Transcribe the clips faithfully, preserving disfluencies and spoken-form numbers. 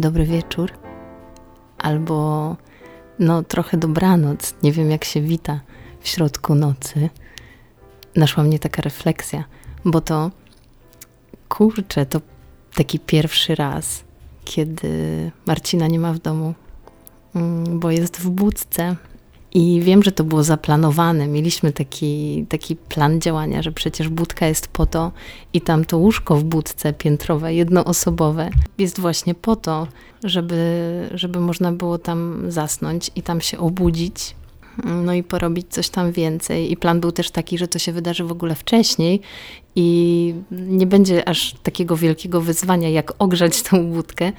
dobry wieczór albo no trochę dobranoc, nie wiem jak się wita w środku nocy. Naszła mnie taka refleksja, bo to kurczę, to taki pierwszy raz, kiedy Marcina nie ma w domu, bo jest w budce. I wiem, że to było zaplanowane. Mieliśmy taki, taki plan działania, że przecież budka jest po to i tam to łóżko w budce piętrowe, jednoosobowe jest właśnie po to, żeby, żeby można było tam zasnąć i tam się obudzić, no i porobić coś tam więcej. I plan był też taki, że to się wydarzy w ogóle wcześniej i nie będzie aż takiego wielkiego wyzwania, jak ogrzać tą budkę,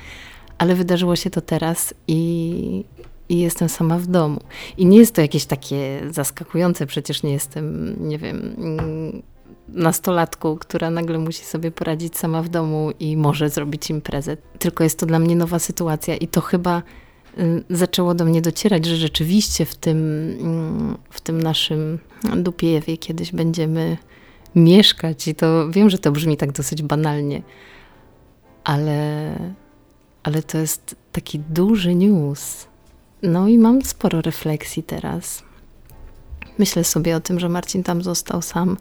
ale wydarzyło się to teraz i... I jestem sama w domu. I nie jest to jakieś takie zaskakujące, przecież nie jestem, nie wiem, nastolatką, która nagle musi sobie poradzić sama w domu i może zrobić imprezę. Tylko jest to dla mnie nowa sytuacja i to chyba zaczęło do mnie docierać, że rzeczywiście w tym, w tym naszym Dupiejewie kiedyś będziemy mieszkać. I to wiem, że to brzmi tak dosyć banalnie, ale, ale to jest taki duży news. No i mam sporo refleksji teraz. Myślę sobie o tym, że Marcin tam został sam.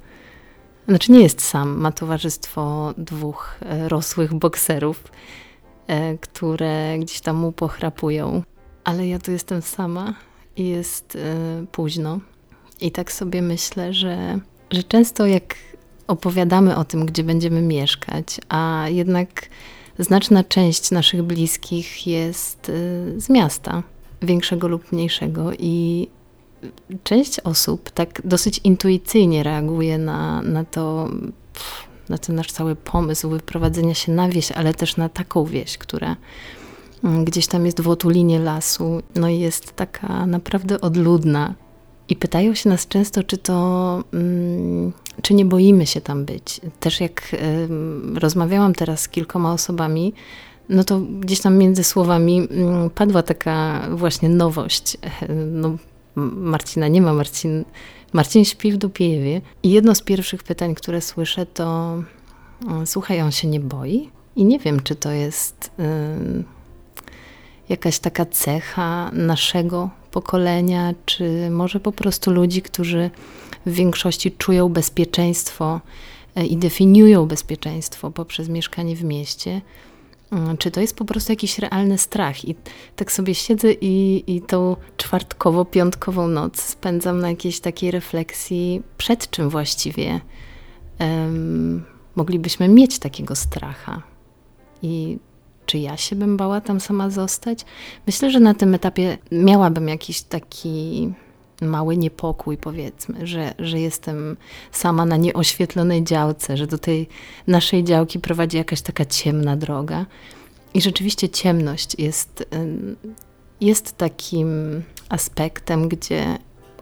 Znaczy nie jest sam, ma towarzystwo dwóch rosłych bokserów, które gdzieś tam mu pochrapują. Ale ja tu jestem sama i jest późno. I tak sobie myślę, że, że często jak opowiadamy o tym, gdzie będziemy mieszkać, a jednak znaczna część naszych bliskich jest z miasta, większego lub mniejszego i część osób tak dosyć intuicyjnie reaguje na, na to, na ten nasz cały pomysł wyprowadzenia się na wieś, ale też na taką wieś, która gdzieś tam jest w otulinie lasu, no i jest taka naprawdę odludna. I pytają się nas często, czy to, czy nie boimy się tam być. Też jak rozmawiałam teraz z kilkoma osobami, no to gdzieś tam między słowami padła taka właśnie nowość. No, Marcina nie ma, Marcin, Marcin śpi w Dupiejewie. I jedno z pierwszych pytań, które słyszę, to słuchaj, on się nie boi? I nie wiem, czy to jest y, jakaś taka cecha naszego pokolenia, czy może po prostu ludzi, którzy w większości czują bezpieczeństwo i definiują bezpieczeństwo poprzez mieszkanie w mieście. Czy to jest po prostu jakiś realny strach? I tak sobie siedzę i, i tą czwartkowo-piątkową noc spędzam na jakiejś takiej refleksji, przed czym właściwie um, moglibyśmy mieć takiego stracha. I czy ja się bym bała tam sama zostać? Myślę, że na tym etapie miałabym jakiś taki mały niepokój, powiedzmy, że, że jestem sama na nieoświetlonej działce, że do tej naszej działki prowadzi jakaś taka ciemna droga. I rzeczywiście ciemność jest, jest takim aspektem, gdzie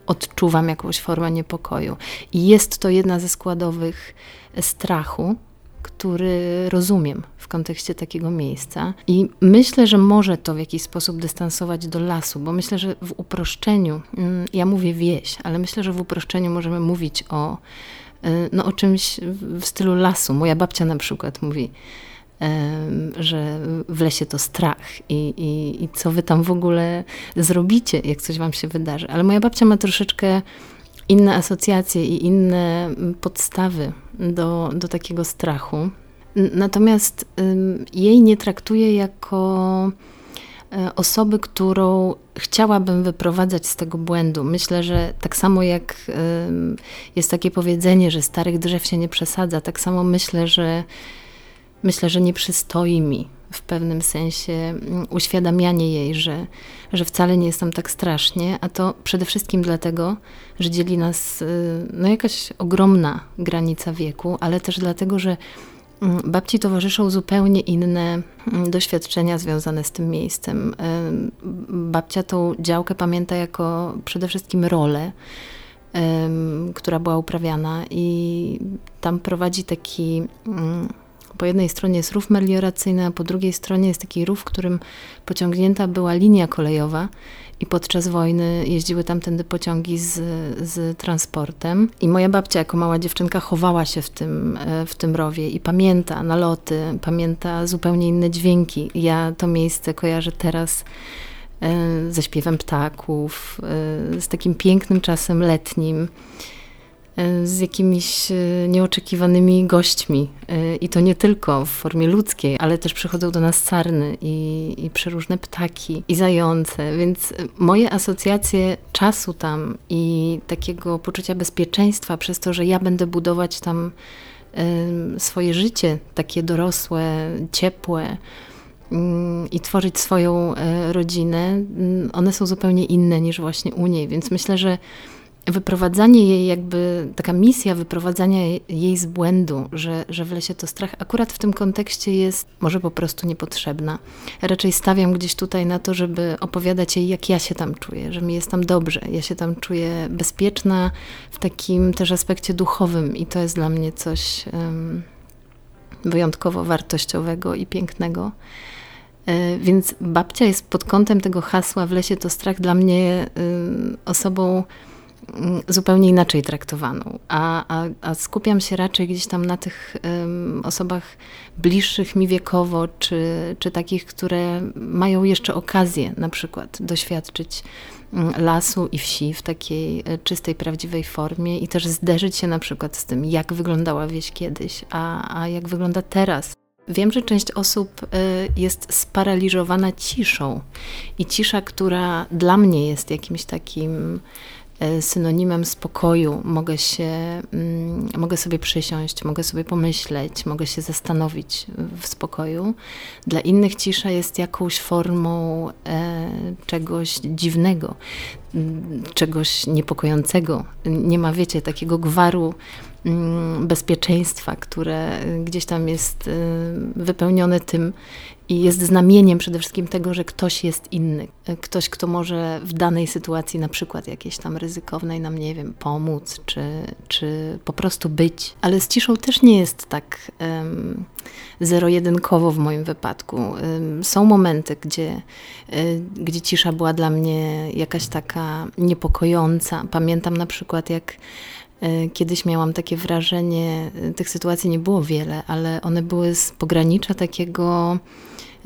odczuwam jakąś formę niepokoju. I jest to jedna ze składowych strachu, który rozumiem w kontekście takiego miejsca. I myślę, że może to w jakiś sposób dystansować do lasu, bo myślę, że w uproszczeniu, ja mówię wieś, ale myślę, że w uproszczeniu możemy mówić o, no, o czymś w stylu lasu. Moja babcia na przykład mówi, że w lesie to strach i, i, i co wy tam w ogóle zrobicie, jak coś wam się wydarzy. Ale moja babcia ma troszeczkę inne asocjacje i inne podstawy do, do takiego strachu. Natomiast y, jej nie traktuję jako y, osoby, którą chciałabym wyprowadzać z tego błędu. Myślę, że tak samo jak y, jest takie powiedzenie, że starych drzew się nie przesadza, tak samo myślę, że myślę, że nie przystoi mi w pewnym sensie uświadamianie jej, że, że wcale nie jest tam tak strasznie, a to przede wszystkim dlatego, że dzieli nas no, jakaś ogromna granica wieku, ale też dlatego, że babci towarzyszą zupełnie inne doświadczenia związane z tym miejscem. Babcia tą działkę pamięta jako przede wszystkim rolę, która była uprawiana i tam prowadzi taki po jednej stronie jest rów melioracyjny, a po drugiej stronie jest taki rów, którym pociągnięta była linia kolejowa i podczas wojny jeździły tamtędy pociągi z, z transportem. I moja babcia jako mała dziewczynka chowała się w tym, w tym rowie i pamięta naloty, pamięta zupełnie inne dźwięki. Ja to miejsce kojarzę teraz ze śpiewem ptaków, z takim pięknym czasem letnim, z jakimiś nieoczekiwanymi gośćmi. I to nie tylko w formie ludzkiej, ale też przychodzą do nas sarny i, i przeróżne ptaki i zające. Więc moje asocjacje czasu tam i takiego poczucia bezpieczeństwa przez to, że ja będę budować tam swoje życie, takie dorosłe, ciepłe, i tworzyć swoją rodzinę, one są zupełnie inne niż właśnie u niej, więc myślę, że wyprowadzanie jej jakby, taka misja wyprowadzania jej z błędu, że, że w lesie to strach, akurat w tym kontekście jest może po prostu niepotrzebna. Raczej stawiam gdzieś tutaj na to, żeby opowiadać jej, jak ja się tam czuję, że mi jest tam dobrze, ja się tam czuję bezpieczna w takim też aspekcie duchowym i to jest dla mnie coś um, wyjątkowo wartościowego i pięknego. Więc babcia jest pod kątem tego hasła w lesie to strach dla mnie osobą zupełnie inaczej traktowaną, a, a, a skupiam się raczej gdzieś tam na tych osobach bliższych mi wiekowo, czy, czy takich, które mają jeszcze okazję na przykład doświadczyć lasu i wsi w takiej czystej, prawdziwej formie i też zderzyć się na przykład z tym, jak wyglądała wieś kiedyś, a, a jak wygląda teraz. Wiem, że część osób jest sparaliżowana ciszą i cisza, która dla mnie jest jakimś takim synonimem spokoju. Mogę się, mogę sobie przysiąść, mogę sobie pomyśleć, mogę się zastanowić w spokoju. Dla innych cisza jest jakąś formą czegoś dziwnego, czegoś niepokojącego. Nie ma, wiecie, takiego gwaru bezpieczeństwa, które gdzieś tam jest wypełnione tym i jest znamieniem przede wszystkim tego, że ktoś jest inny. Ktoś, kto może w danej sytuacji na przykład jakiejś tam ryzykownej nam, nie wiem, pomóc, czy, czy po prostu być. Ale z ciszą też nie jest tak um, zero-jedynkowo w moim wypadku. Um, są momenty, gdzie, um, gdzie cisza była dla mnie jakaś taka niepokojąca. Pamiętam na przykład, jak kiedyś miałam takie wrażenie, tych sytuacji nie było wiele, ale one były z pogranicza takiego,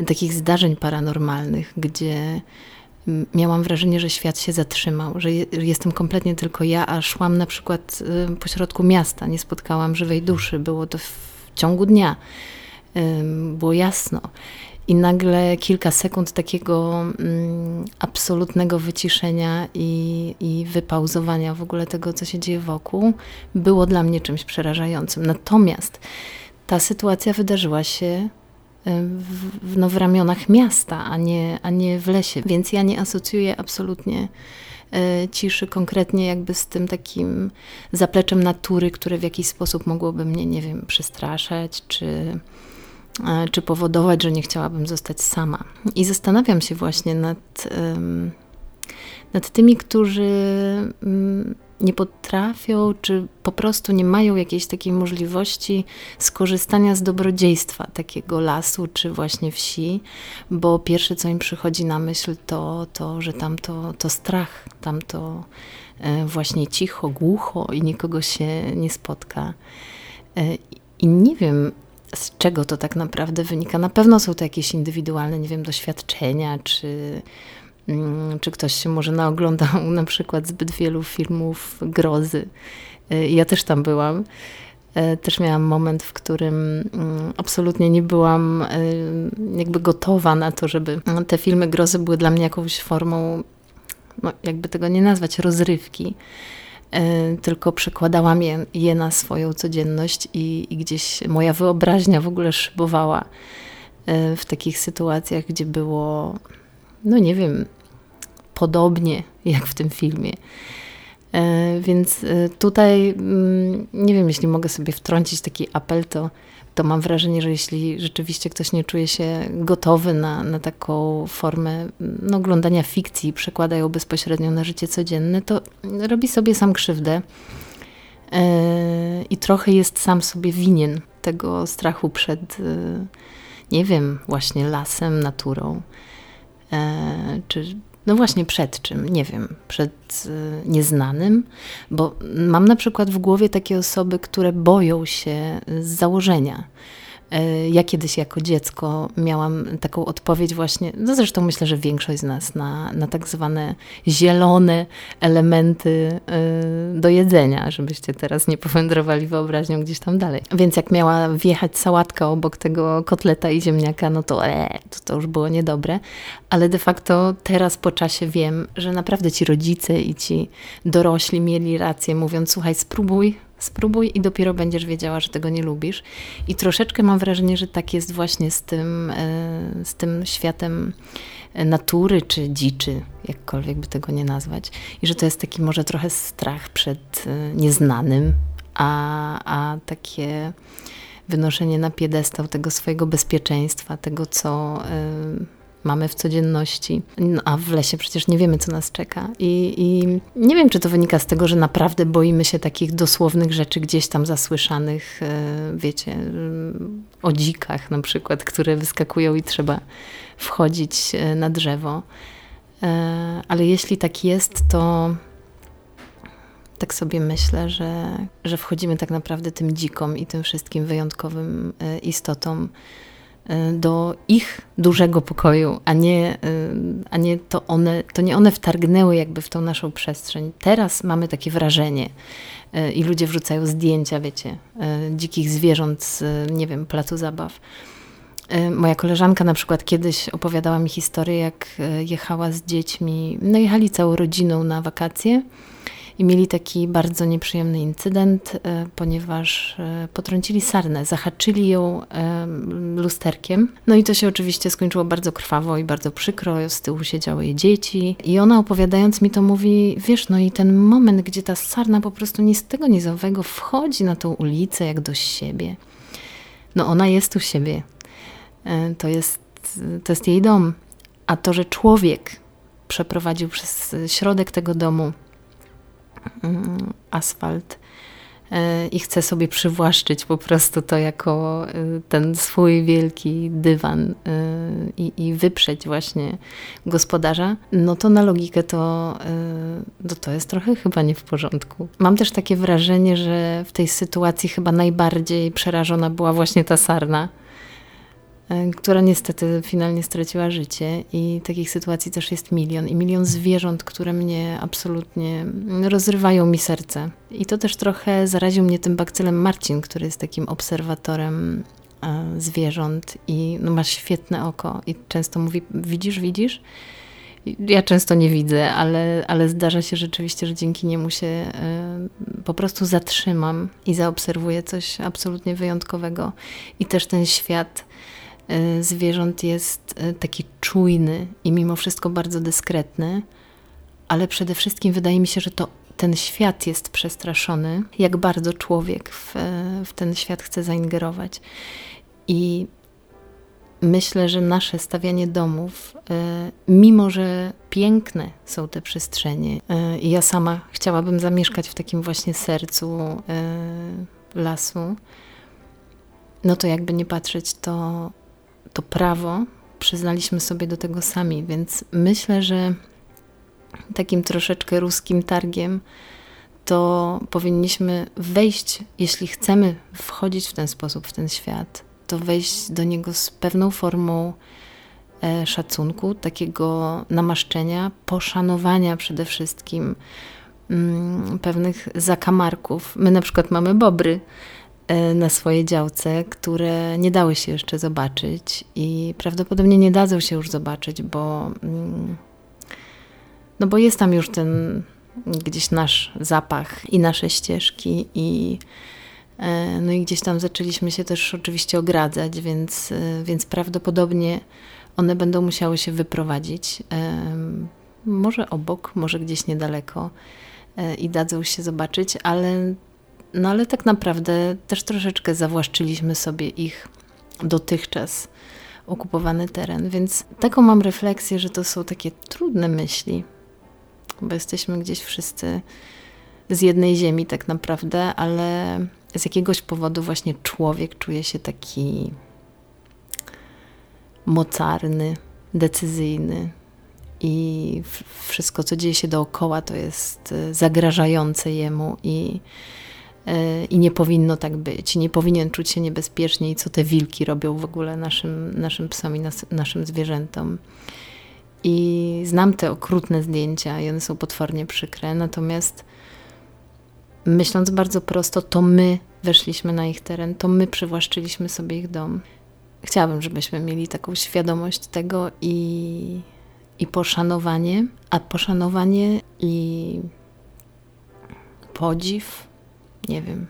takich zdarzeń paranormalnych, gdzie miałam wrażenie, że świat się zatrzymał, że jestem kompletnie tylko ja, a szłam na przykład pośrodku miasta, nie spotkałam żywej duszy, było to w ciągu dnia, było jasno. I nagle kilka sekund takiego mm, absolutnego wyciszenia i, i wypauzowania w ogóle tego, co się dzieje wokół, było dla mnie czymś przerażającym. Natomiast ta sytuacja wydarzyła się w, no, w ramionach miasta, a nie, a nie w lesie. Więc ja nie asocjuję absolutnie y, ciszy konkretnie jakby z tym takim zapleczem natury, które w jakiś sposób mogłoby mnie, nie wiem, przestraszać, czy... czy powodować, że nie chciałabym zostać sama. I zastanawiam się właśnie nad, nad tymi, którzy nie potrafią, czy po prostu nie mają jakiejś takiej możliwości skorzystania z dobrodziejstwa takiego lasu, czy właśnie wsi, bo pierwsze, co im przychodzi na myśl, to, to że tam to, to strach, tam to właśnie cicho, głucho i nikogo się nie spotka. I nie wiem, z czego to tak naprawdę wynika. Na pewno są to jakieś indywidualne, nie wiem, doświadczenia, czy, czy ktoś się może naoglądał na przykład zbyt wielu filmów grozy. Ja też tam byłam. Też miałam moment, w którym absolutnie nie byłam jakby gotowa na to, żeby te filmy grozy były dla mnie jakąś formą, no jakby tego nie nazwać, rozrywki. Tylko przekładałam je, je na swoją codzienność i, i gdzieś moja wyobraźnia w ogóle szybowała w takich sytuacjach, gdzie było, no nie wiem, podobnie jak w tym filmie. Więc tutaj, nie wiem, jeśli mogę sobie wtrącić taki apel, to, to mam wrażenie, że jeśli rzeczywiście ktoś nie czuje się gotowy na, na taką formę no, oglądania fikcji i przekłada ją bezpośrednio na życie codzienne, to robi sobie sam krzywdę yy, i trochę jest sam sobie winien. tego strachu przed, nie wiem, właśnie lasem, naturą, czy no właśnie przed czym, nie wiem, przed nieznanym, bo mam na przykład w głowie takie osoby, które boją się z założenia. Ja kiedyś jako dziecko miałam taką odpowiedź właśnie, no zresztą myślę, że większość z nas na, na tak zwane zielone elementy y, do jedzenia, żebyście teraz nie powędrowali wyobraźnią gdzieś tam dalej. Więc jak miała wjechać sałatka obok tego kotleta i ziemniaka, no to, e, to to już było niedobre. Ale de facto teraz po czasie wiem, że naprawdę ci rodzice i ci dorośli mieli rację, mówiąc, słuchaj, spróbuj, Spróbuj i dopiero będziesz wiedziała, że tego nie lubisz. I troszeczkę mam wrażenie, że tak jest właśnie z tym, z tym światem natury czy dziczy, jakkolwiek by tego nie nazwać. I że to jest taki może trochę strach przed nieznanym, a, a takie wynoszenie na piedestał tego swojego bezpieczeństwa, tego co mamy w codzienności, no, a w lesie przecież nie wiemy, co nas czeka. I, I nie wiem, czy to wynika z tego, że naprawdę boimy się takich dosłownych rzeczy gdzieś tam zasłyszanych, wiecie, o dzikach na przykład, które wyskakują i trzeba wchodzić na drzewo. Ale jeśli tak jest, to tak sobie myślę, że, że wchodzimy tak naprawdę tym dzikom i tym wszystkim wyjątkowym istotom do ich dużego pokoju, a nie, a nie to one, to nie one wtargnęły jakby w tą naszą przestrzeń. Teraz mamy takie wrażenie i ludzie wrzucają zdjęcia, wiecie, dzikich zwierząt z, nie wiem, placu zabaw. Moja koleżanka na przykład kiedyś opowiadała mi historię, jak jechała z dziećmi, no jechali całą rodziną na wakacje i mieli taki bardzo nieprzyjemny incydent, ponieważ potrącili sarnę, zahaczyli ją lusterkiem. No i to się oczywiście skończyło bardzo krwawo i bardzo przykro, z tyłu siedziały jej dzieci. I ona opowiadając mi to mówi, wiesz, no i ten moment, gdzie ta sarna po prostu nic z tego nizowego wchodzi na tą ulicę jak do siebie. No ona jest u siebie, to jest, to jest jej dom. A to, że człowiek przeprowadził przez środek tego domu asfalt i chce sobie przywłaszczyć po prostu to jako ten swój wielki dywan i, i wyprzeć właśnie gospodarza, no to na logikę to, no to jest trochę chyba nie w porządku. Mam też takie wrażenie, że w tej sytuacji chyba najbardziej przerażona była właśnie ta sarna, która niestety finalnie straciła życie i takich sytuacji też jest milion i milion zwierząt, które mnie absolutnie rozrywają mi serce. I to też trochę zaraził mnie tym bakcylem Marcin, który jest takim obserwatorem zwierząt i no, ma świetne oko i często mówi widzisz, widzisz? Ja często nie widzę, ale, ale zdarza się rzeczywiście, że dzięki niemu się y, po prostu zatrzymam i zaobserwuję coś absolutnie wyjątkowego i też ten świat zwierząt jest taki czujny i mimo wszystko bardzo dyskretny, ale przede wszystkim wydaje mi się, że to ten świat jest przestraszony, jak bardzo człowiek w, w ten świat chce zaingerować. I myślę, że nasze stawianie domów, mimo że piękne są te przestrzenie, i ja sama chciałabym zamieszkać w takim właśnie sercu lasu, no to jakby nie patrzeć, to to prawo przyznaliśmy sobie do tego sami, więc myślę, że takim troszeczkę ruskim targiem to powinniśmy wejść, jeśli chcemy wchodzić w ten sposób w ten świat, to wejść do niego z pewną formą e, szacunku, takiego namaszczenia, poszanowania przede wszystkim mm, pewnych zakamarków. My na przykład mamy bobry na swojej działce, które nie dały się jeszcze zobaczyć i prawdopodobnie nie dadzą się już zobaczyć, bo, no bo jest tam już ten gdzieś nasz zapach i nasze ścieżki i, no i gdzieś tam zaczęliśmy się też oczywiście ogradzać, więc, więc prawdopodobnie one będą musiały się wyprowadzić, może obok, może gdzieś niedaleko i dadzą się zobaczyć, ale no ale tak naprawdę też troszeczkę zawłaszczyliśmy sobie ich dotychczas okupowany teren, więc taką mam refleksję, że to są takie trudne myśli, bo jesteśmy gdzieś wszyscy z jednej ziemi tak naprawdę, ale, z jakiegoś powodu właśnie człowiek czuje się taki mocarny, decyzyjny i wszystko, co dzieje się dookoła, to jest zagrażające jemu i, i nie powinno tak być. Nie powinien czuć się niebezpiecznie i co te wilki robią w ogóle naszym, naszym psom i nas, naszym zwierzętom. I znam te okrutne zdjęcia i one są potwornie przykre, natomiast myśląc bardzo prosto, to my weszliśmy na ich teren, to my przywłaszczyliśmy sobie ich dom. Chciałabym, żebyśmy mieli taką świadomość tego i, i poszanowanie, a poszanowanie i podziw, nie wiem,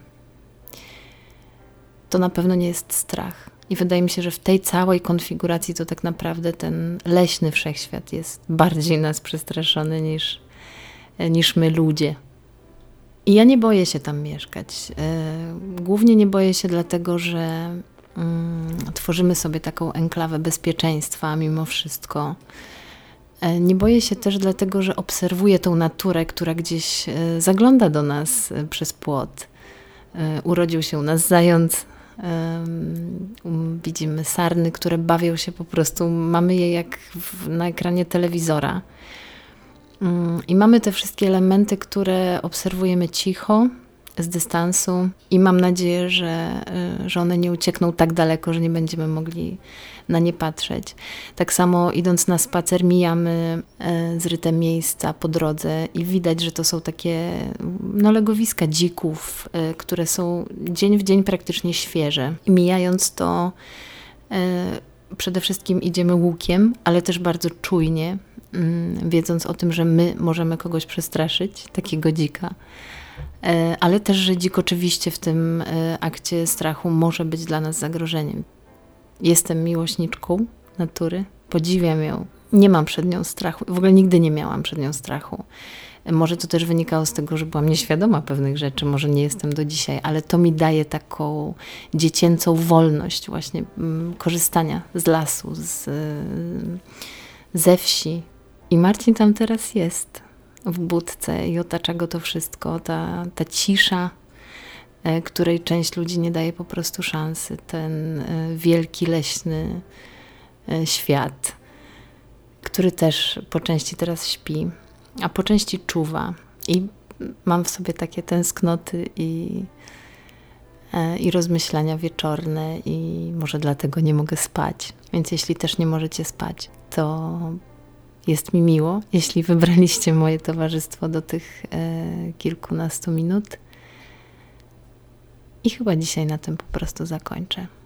to na pewno nie jest strach. I wydaje mi się, że w tej całej konfiguracji to tak naprawdę ten leśny wszechświat jest bardziej nas przestraszony niż, niż my ludzie. I ja nie boję się tam mieszkać. Głównie nie boję się dlatego, że mm, tworzymy sobie taką enklawę bezpieczeństwa mimo wszystko. Nie boję się też dlatego, że obserwuję tą naturę, która gdzieś zagląda do nas przez płot. Urodził się u nas zając. Um, widzimy sarny, które bawią się po prostu, mamy je jak w, na ekranie telewizora um, i mamy te wszystkie elementy, które obserwujemy cicho, z dystansu i mam nadzieję, że, że one nie uciekną tak daleko, że nie będziemy mogli na nie patrzeć. Tak samo idąc na spacer mijamy zryte miejsca po drodze i widać, że to są takie no, legowiska dzików, które są dzień w dzień praktycznie świeże. I mijając to przede wszystkim idziemy łukiem, ale też bardzo czujnie, wiedząc o tym, że my możemy kogoś przestraszyć, takiego dzika. Ale też, że dzik oczywiście w tym akcie strachu może być dla nas zagrożeniem. Jestem miłośniczką natury, podziwiam ją, nie mam przed nią strachu, w ogóle nigdy nie miałam przed nią strachu. Może to też wynikało z tego, że byłam nieświadoma pewnych rzeczy, może nie jestem do dzisiaj, ale to mi daje taką dziecięcą wolność właśnie korzystania z lasu, z, ze wsi. I Marcin tam teraz jest. W budce i otacza go to wszystko, ta, ta cisza, której część ludzi nie daje po prostu szansy, ten wielki leśny świat, który też po części teraz śpi, a po części czuwa i mam w sobie takie tęsknoty i, i rozmyślania wieczorne i może dlatego nie mogę spać, więc jeśli też nie możecie spać, to jest mi miło, jeśli wybraliście moje towarzystwo do tych e, kilkunastu minut. I chyba dzisiaj na tym po prostu zakończę.